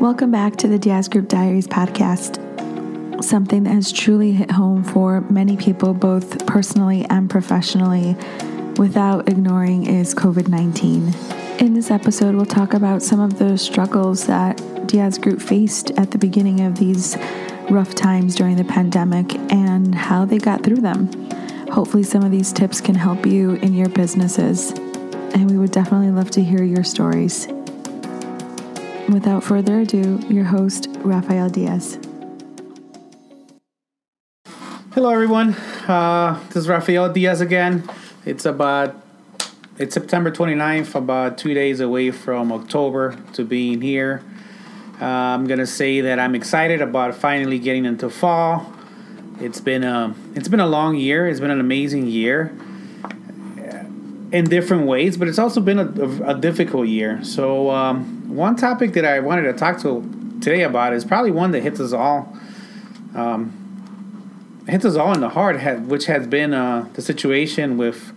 Welcome back to the Diaz Group Diaries podcast. Something that has truly hit home for many people, both personally and professionally, without ignoring, is COVID-19. In this episode, we'll talk about some of the struggles that Diaz Group faced at the beginning of these rough times during the pandemic and how they got through them. Hopefully, some of these tips can help you in your businesses, and we would definitely love to hear your stories. Without further ado, your host, Rafael Diaz. Hello, everyone. This is Rafael Diaz again. It's September 29th, about 2 days away from October to being here. I'm gonna say that I'm excited about finally getting into fall. It's been a long year. It's been an amazing year in different ways, but it's also been a difficult year. So one topic that I wanted to talk to today about is probably one that hits us all. Hits us all in the heart, which has been the situation with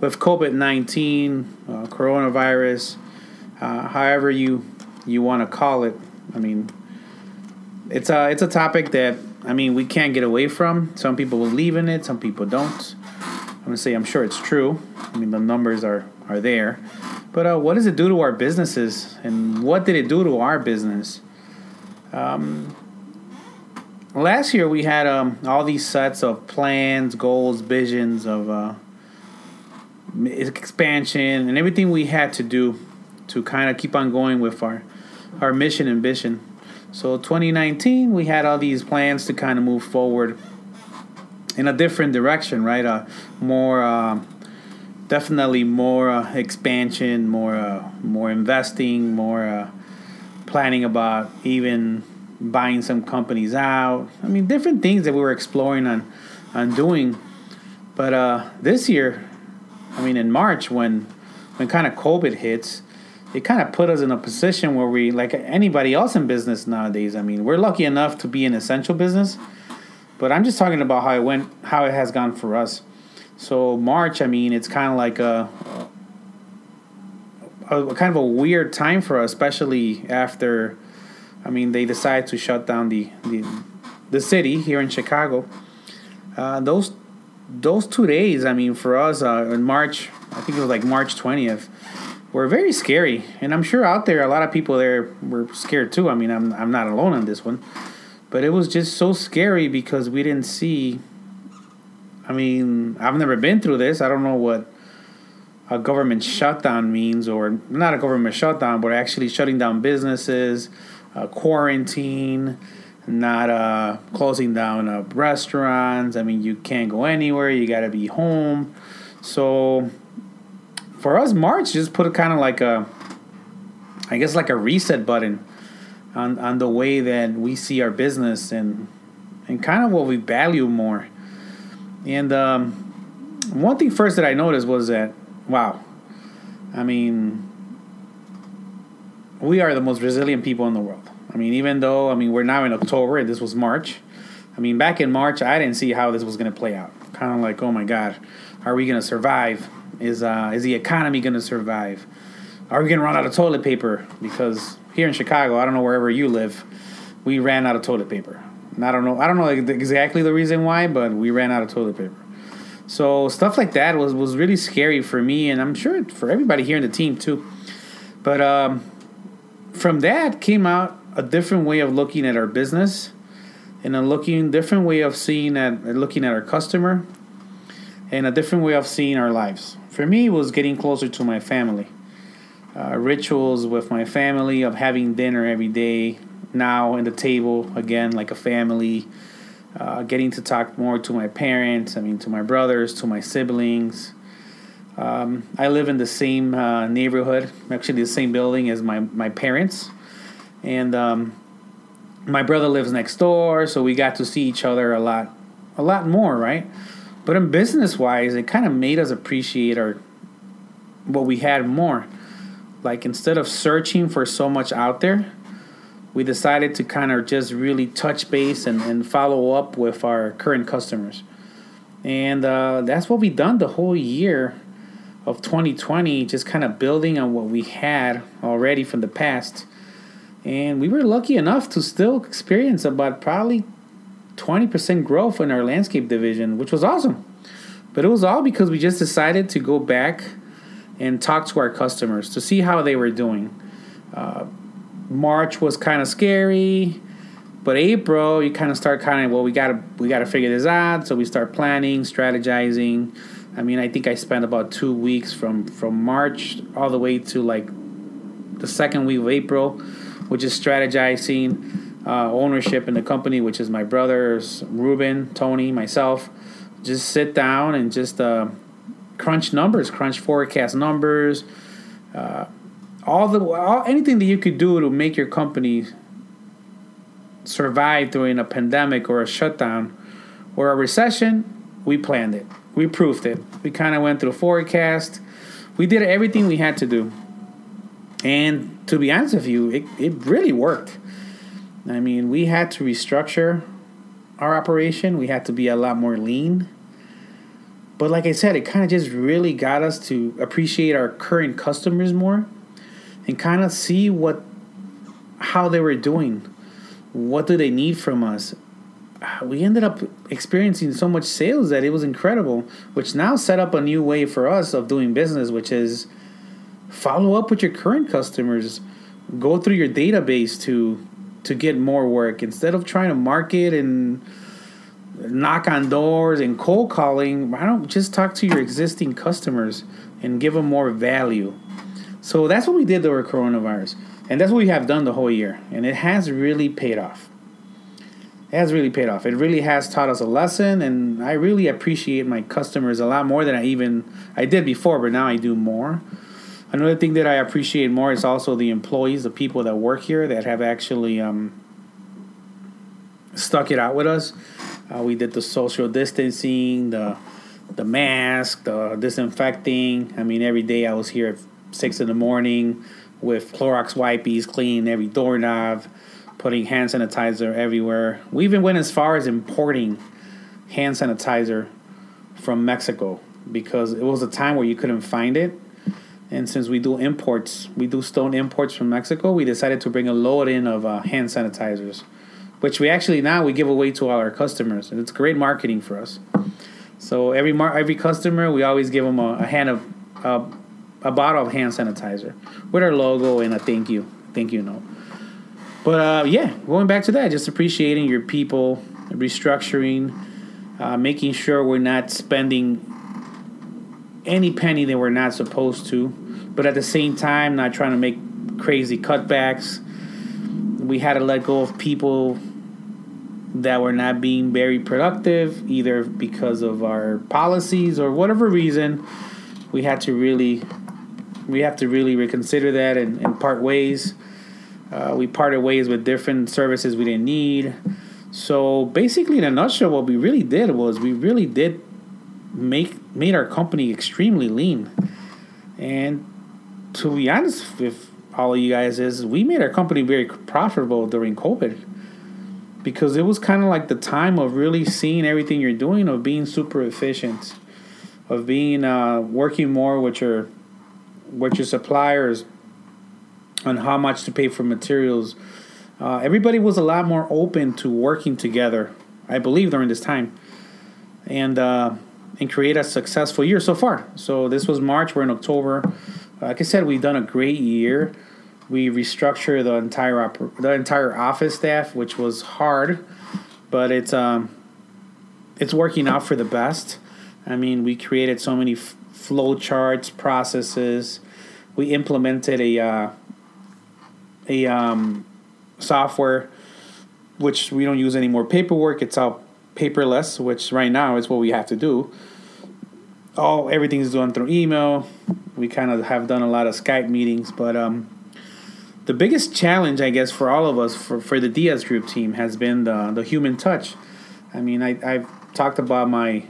COVID-19, coronavirus, however you want to call it. I mean, it's a topic that, I mean, we can't get away from. Some people believe in it, some people don't. I'm gonna say I'm sure it's true. I mean, the numbers are there, but what does it do to our businesses, and what did it do to our business? Last year, we had all these sets of plans, goals, visions of expansion and everything we had to do to kind of keep on going with our mission and vision. So 2019, we had all these plans to kind of move forward in a different direction, right? More expansion, more investing, more planning about even buying some companies out. I mean, different things that we were exploring on doing. But this year, I mean, in March, when kind of COVID hits, it kind of put us in a position where we, like anybody else in business nowadays, I mean, we're lucky enough to be an essential business, but I'm just talking about how it has gone for us. So March, I mean, it's kind of like a kind of a weird time for us, especially after, I mean, they decide to shut down the city here in Chicago. Those 2 days, I mean, for us in March, I think it was like March 20th, were very scary. And I'm sure out there, a lot of people there were scared too. I mean, I'm not alone on this one. But it was just so scary because we didn't see, I mean, I've never been through this. I don't know what a government shutdown means, or not a government shutdown, but actually shutting down businesses, quarantine, not closing down restaurants. I mean, you can't go anywhere. You got to be home. So for us, March just put kind of like a reset button on the way that we see our business and kind of what we value more. And one thing first that I noticed was that, wow, I mean, we are the most resilient people in the world. I mean, even though, I mean, we're now in October and this was March. I mean, back in March, I didn't see how this was going to play out. Kind of like, oh my God, are we going to survive? Is the economy going to survive? Are we going to run out of toilet paper? Because here in Chicago, I don't know wherever you live, we ran out of toilet paper. And I don't know exactly the reason why, but we ran out of toilet paper. So stuff like that was really scary for me, and I'm sure for everybody here in the team too. But from that came out a different way of looking at our business, and different way of looking at our customer, and a different way of seeing our lives. For me, it was getting closer to my family. Rituals with my family of having dinner every day, now at the table again like a family, getting to talk more to my parents, I mean, to my brothers, to my siblings. I live in the same neighborhood, actually the same building as my parents. And my brother lives next door, so we got to see each other a lot more, right? But in business-wise, it kind of made us appreciate what we had more. Like, instead of searching for so much out there, we decided to kind of just really touch base and follow up with our current customers. And that's what we done the whole year of 2020, just kind of building on what we had already from the past. And we were lucky enough to still experience about probably 20% growth in our landscape division, which was awesome. But it was all because we just decided to go back and talk to our customers to see how they were doing. March was kind of scary, but April, you kind of start well, we gotta figure this out. So we start planning, strategizing. I mean, I think I spent about 2 weeks from March all the way to like the second week of April, which is strategizing, ownership in the company, which is my brothers, Ruben, Tony, myself. Just sit down and just crunch numbers, crunch forecast numbers, anything that you could do to make your company survive during a pandemic or a shutdown or a recession. We planned it. We proofed it. We kind of went through forecast. We did everything we had to do. And to be honest with you, it really worked. I mean, we had to restructure our operation. We had to be a lot more lean. But like I said, it kind of just really got us to appreciate our current customers more and kind of see how they were doing. What do they need from us? We ended up experiencing so much sales that it was incredible, which now set up a new way for us of doing business, which is follow up with your current customers. Go through your database to get more work. Instead of trying to market and knock on doors and cold calling, why don't just talk to your existing customers and give them more value? So that's what we did over coronavirus. And that's what we have done the whole year. And it has really paid off. It has really paid off. It really has taught us a lesson. And I really appreciate my customers a lot more than I did before, but now I do more. Another thing that I appreciate more is also the employees, the people that work here that have actually stuck it out with us. We did the social distancing, the mask, the disinfecting. I mean, every day I was here at 6 in the morning with Clorox wipes, cleaning every doorknob, putting hand sanitizer everywhere. We even went as far as importing hand sanitizer from Mexico because it was a time where you couldn't find it. And since we do stone imports from Mexico, we decided to bring a load in of hand sanitizers, which we actually now we give away to all our customers. And it's great marketing for us. So every customer, we always give them a bottle of hand sanitizer with our logo and a thank you note. But yeah, going back to that, just appreciating your people, restructuring, making sure we're not spending any penny that we're not supposed to, but at the same time not trying to make crazy cutbacks. We had to let go of people that were not being very productive, either because of our policies or whatever reason. We have to really reconsider that and part ways. We parted ways with different services we didn't need. So basically, in a nutshell, what we really did was we really did made our company extremely lean. And to be honest with all of you guys, is we made our company very profitable during COVID, because it was kind of like the time of really seeing everything you're doing, of being super efficient, of being working more with your suppliers on how much to pay for materials. Everybody was a lot more open to working together, I believe, during this time, and create a successful year so far. So this was March. We're in October. Like I said, we've done a great year. We restructured the entire office staff, which was hard, but it's working out for the best. I mean, we created so many flow charts, processes. We implemented a software, which we don't use any more paperwork. It's all paperless, which right now is what we have to do. Everything is done through email. We kind of have done a lot of Skype meetings, but the biggest challenge, I guess, for all of us, for the Diaz Group team, has been the human touch. I mean, I've talked about my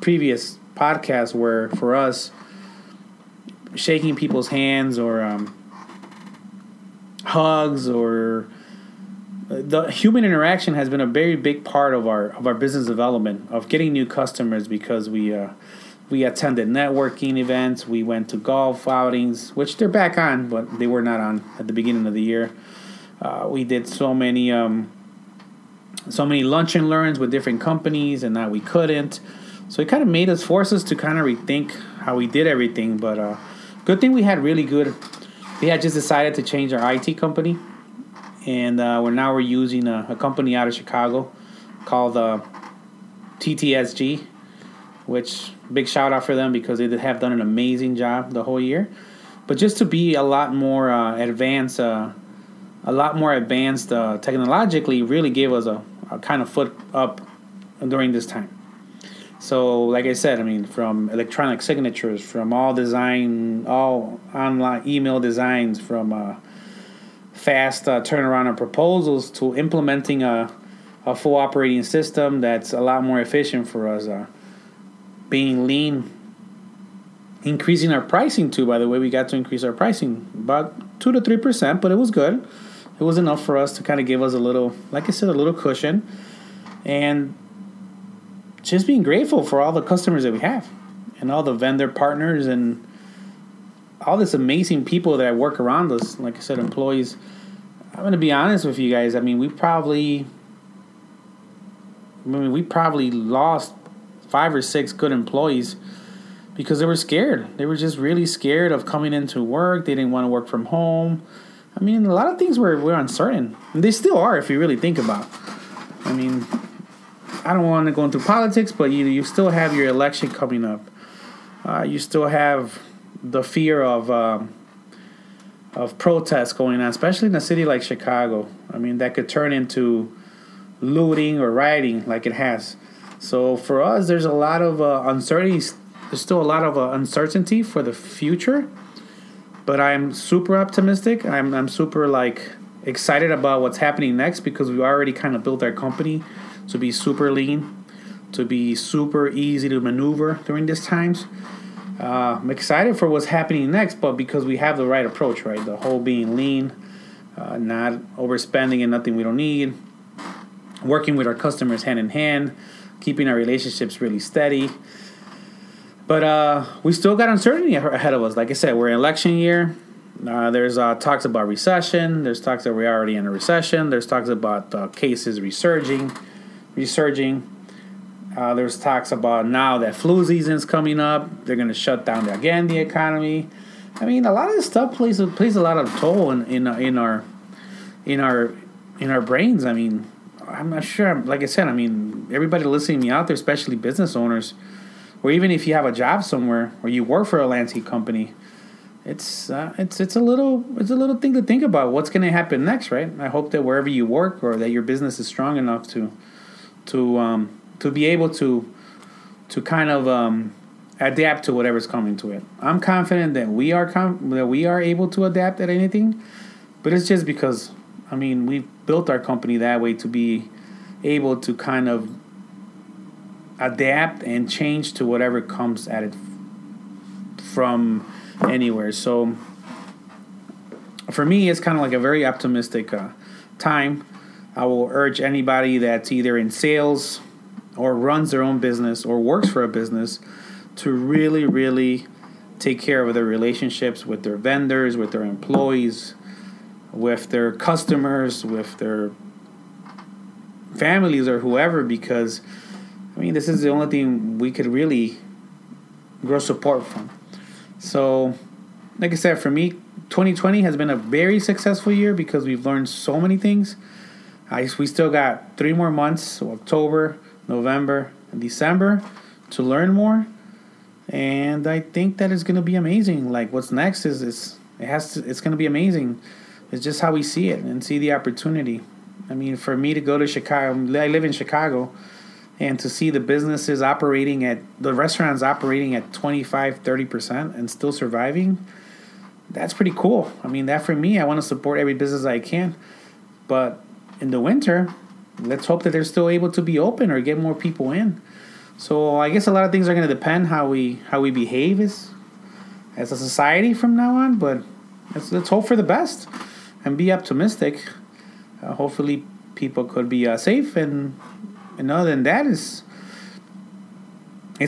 previous podcast where for us, shaking people's hands or hugs or the human interaction has been a very big part of our business development, of getting new customers, because we attended networking events, we went to golf outings, which they're back on, but they were not on at the beginning of the year. We did so many lunch and learns with different companies, and that we couldn't. So it kind of made us, force us to kind of rethink how we did everything. But good thing we had really good. We had just decided to change our IT company, and we're using a company out of Chicago called TTSG, which big shout out for them because they have done an amazing job the whole year. But just to be a lot more advanced technologically, really gave us a kind of foot up during this time. So, like I said, I mean, from electronic signatures, from all design, all online email designs, from fast turnaround of proposals to implementing a full operating system that's a lot more efficient for us. Being lean, increasing our pricing too. By the way, we got to increase our pricing about 2 to 3%, but it was good. It was enough for us to kind of give us a little, like I said, a little cushion. And just being grateful for all the customers that we have and all the vendor partners and all this amazing people that work around us. Like I said, employees, I'm going to be honest with you guys. I mean, we probably lost 5 or 6 good employees because they were scared. They were just really scared of coming into work. They didn't want to work from home. I mean, a lot of things were uncertain. And they still are if you really think about it. I mean, I don't want to go into politics, but you still have your election coming up. You still have the fear of protests going on, especially in a city like Chicago. I mean, that could turn into looting or rioting like it has. So for us, there's a lot of uncertainties. There's still a lot of uncertainty for the future, but I'm super optimistic. I'm super excited about what's happening next because we already kind of built our company to be super lean, to be super easy to maneuver during these times. I'm excited for what's happening next, but because we have the right approach, right? The whole being lean, not overspending in nothing we don't need, working with our customers hand in hand, keeping our relationships really steady. But we still got uncertainty ahead of us. Like I said, we're in election year. There's talks about recession. There's talks that we're already in a recession. There's talks about cases resurging. There's talks about now that flu season's coming up. They're going to shut down again the economy. I mean, a lot of this stuff plays a lot of toll in our brains. I mean, I'm not sure. Like I said, I mean, everybody listening to me out there, especially business owners, or even if you have a job somewhere or you work for a landscape company, it's a little thing to think about. What's going to happen next, right? I hope that wherever you work or that your business is strong enough to be able to kind of adapt to whatever's coming to it. I'm confident that we are able to adapt at anything, but it's just because, I mean, we built our company that way to be able to kind of adapt and change to whatever comes at it from anywhere. So for me, it's kind of like a very optimistic time. I will urge anybody that's either in sales or runs their own business or works for a business to really, really take care of their relationships with their vendors, with their employees, with their customers, with their families or whoever, because, I mean, this is the only thing we could really grow support from. So, like I said, for me, 2020 has been a very successful year because we've learned so many things. We still got 3 more months, so October, November, and December, to learn more. And I think that it's going to be amazing. Like, what's next it's going to be amazing. It's just how we see it and see the opportunity. I mean, for me to go to Chicago, I live in Chicago, and to see the businesses operating at, the restaurants operating at 25, 30% and still surviving, that's pretty cool. I mean, that for me, I want to support every business I can. But in the winter, let's hope that they're still able to be open or get more people in. So I guess a lot of things are going to depend how we behave as a society from now on. But let's hope for the best and be optimistic. Hopefully, people could be safe. And other than that, it's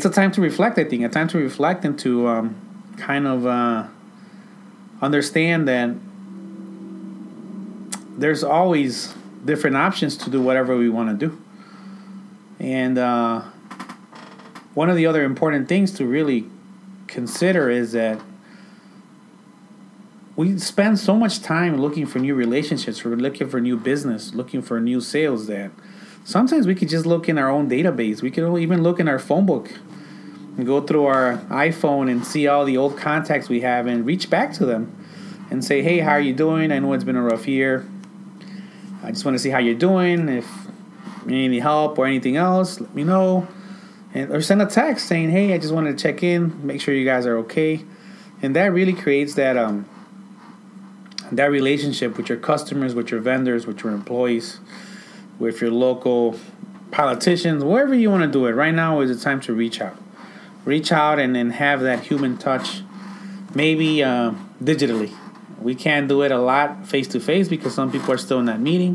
a time to reflect. I think a time to reflect and to kind of understand that there's always different options to do whatever we want to do. And one of the other important things to really consider is that we spend so much time looking for new relationships, we're looking for new business, looking for new sales, that sometimes we could just look in our own database. We could even look in our phone book and go through our iPhone and see all the old contacts we have and reach back to them and say, hey, how are you doing? I know it's been a rough year. I just want to see how you're doing. If you need any help or anything else, let me know. And, or send a text saying, hey, I just wanted to check in, make sure you guys are okay. And that really creates that that relationship with your customers, with your vendors, with your employees, with your local politicians, wherever you want to do it. Right now is the time to reach out. Reach out and then have that human touch, maybe digitally. We can't do it a lot face-to-face because some people are still in that meeting,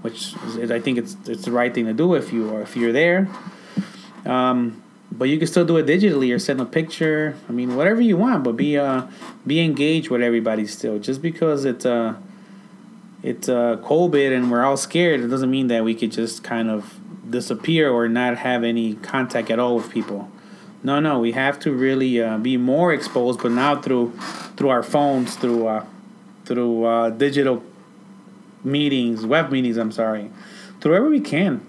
which is, I think it's the right thing to do if you're there. But you can still do it digitally or send a picture. I mean, whatever you want, but be engaged with everybody still. Just because it's COVID and we're all scared, it doesn't mean that we could just kind of disappear or not have any contact at all with people. No, we have to really be more exposed, but now through our phones, through digital meetings, web meetings, through wherever we can.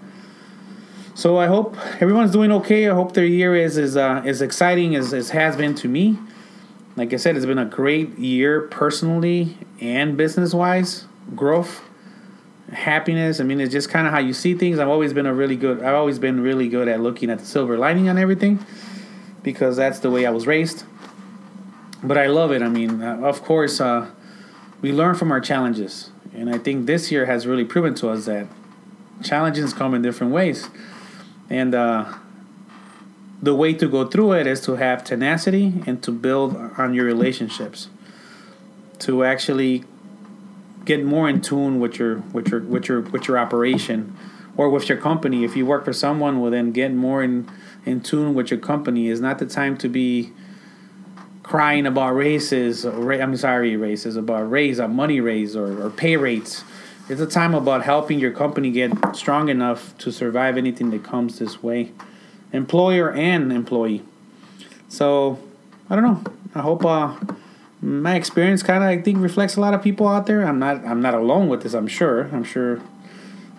So I hope everyone's doing okay. I hope their year is as exciting as it has been to me. Like I said, it's been a great year personally and business-wise. Growth, happiness. I mean, it's just kind of how you see things. I've always been really good at looking at the silver lining on everything because that's the way I was raised. But I love it. I mean, of course, we learn from our challenges. And I think this year has really proven to us that challenges come in different ways. And the way to go through it is to have tenacity and to build on your relationships, to actually get more in tune with your operation or with your company. If you work for someone, well, then get more in tune with your company. It's not the time to be crying about money raise or pay rates. It's a time about helping your company get strong enough to survive anything that comes this way, employer and employee. So, I don't know. I hope my experience reflects a lot of people out there. I'm not alone with this, I'm sure. I'm sure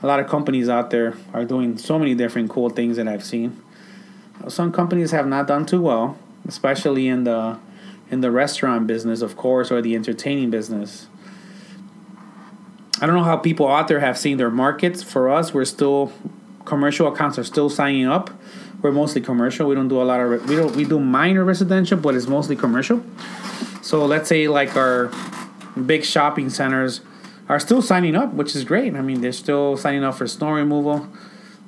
a lot of companies out there are doing so many different cool things that I've seen. Some companies have not done too well, especially in the restaurant business, of course, or the entertaining business. I don't know how people out there have seen their markets. For us, commercial accounts are still signing up. We're mostly commercial. We don't do we do minor residential, but it's mostly commercial. So let's say like our big shopping centers are still signing up, which is great. I mean, they're still signing up for snow removal.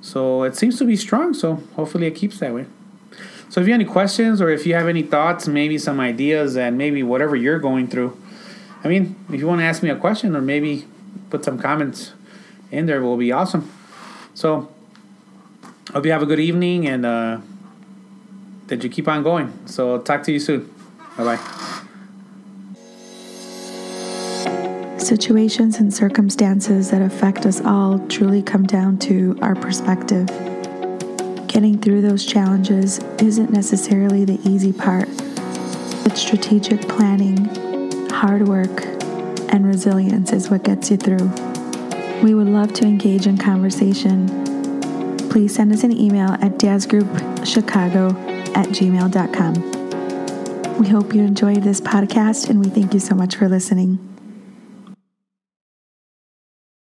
So it seems to be strong. So hopefully it keeps that way. So if you have any questions or if you have any thoughts, maybe some ideas and maybe whatever you're going through, I mean, if you want to ask me a question or maybe put some comments in there, will be awesome. So hope you have a good evening and that you keep on going. So talk to you soon. Bye-bye. Situations and circumstances that affect us all truly come down to our perspective. Getting through those challenges isn't necessarily the easy part, but strategic planning, hard work, and resilience is what gets you through. We would love to engage in conversation. Please send us an email at diazgroupchicago@gmail.com. We hope you enjoyed this podcast and we thank you so much for listening.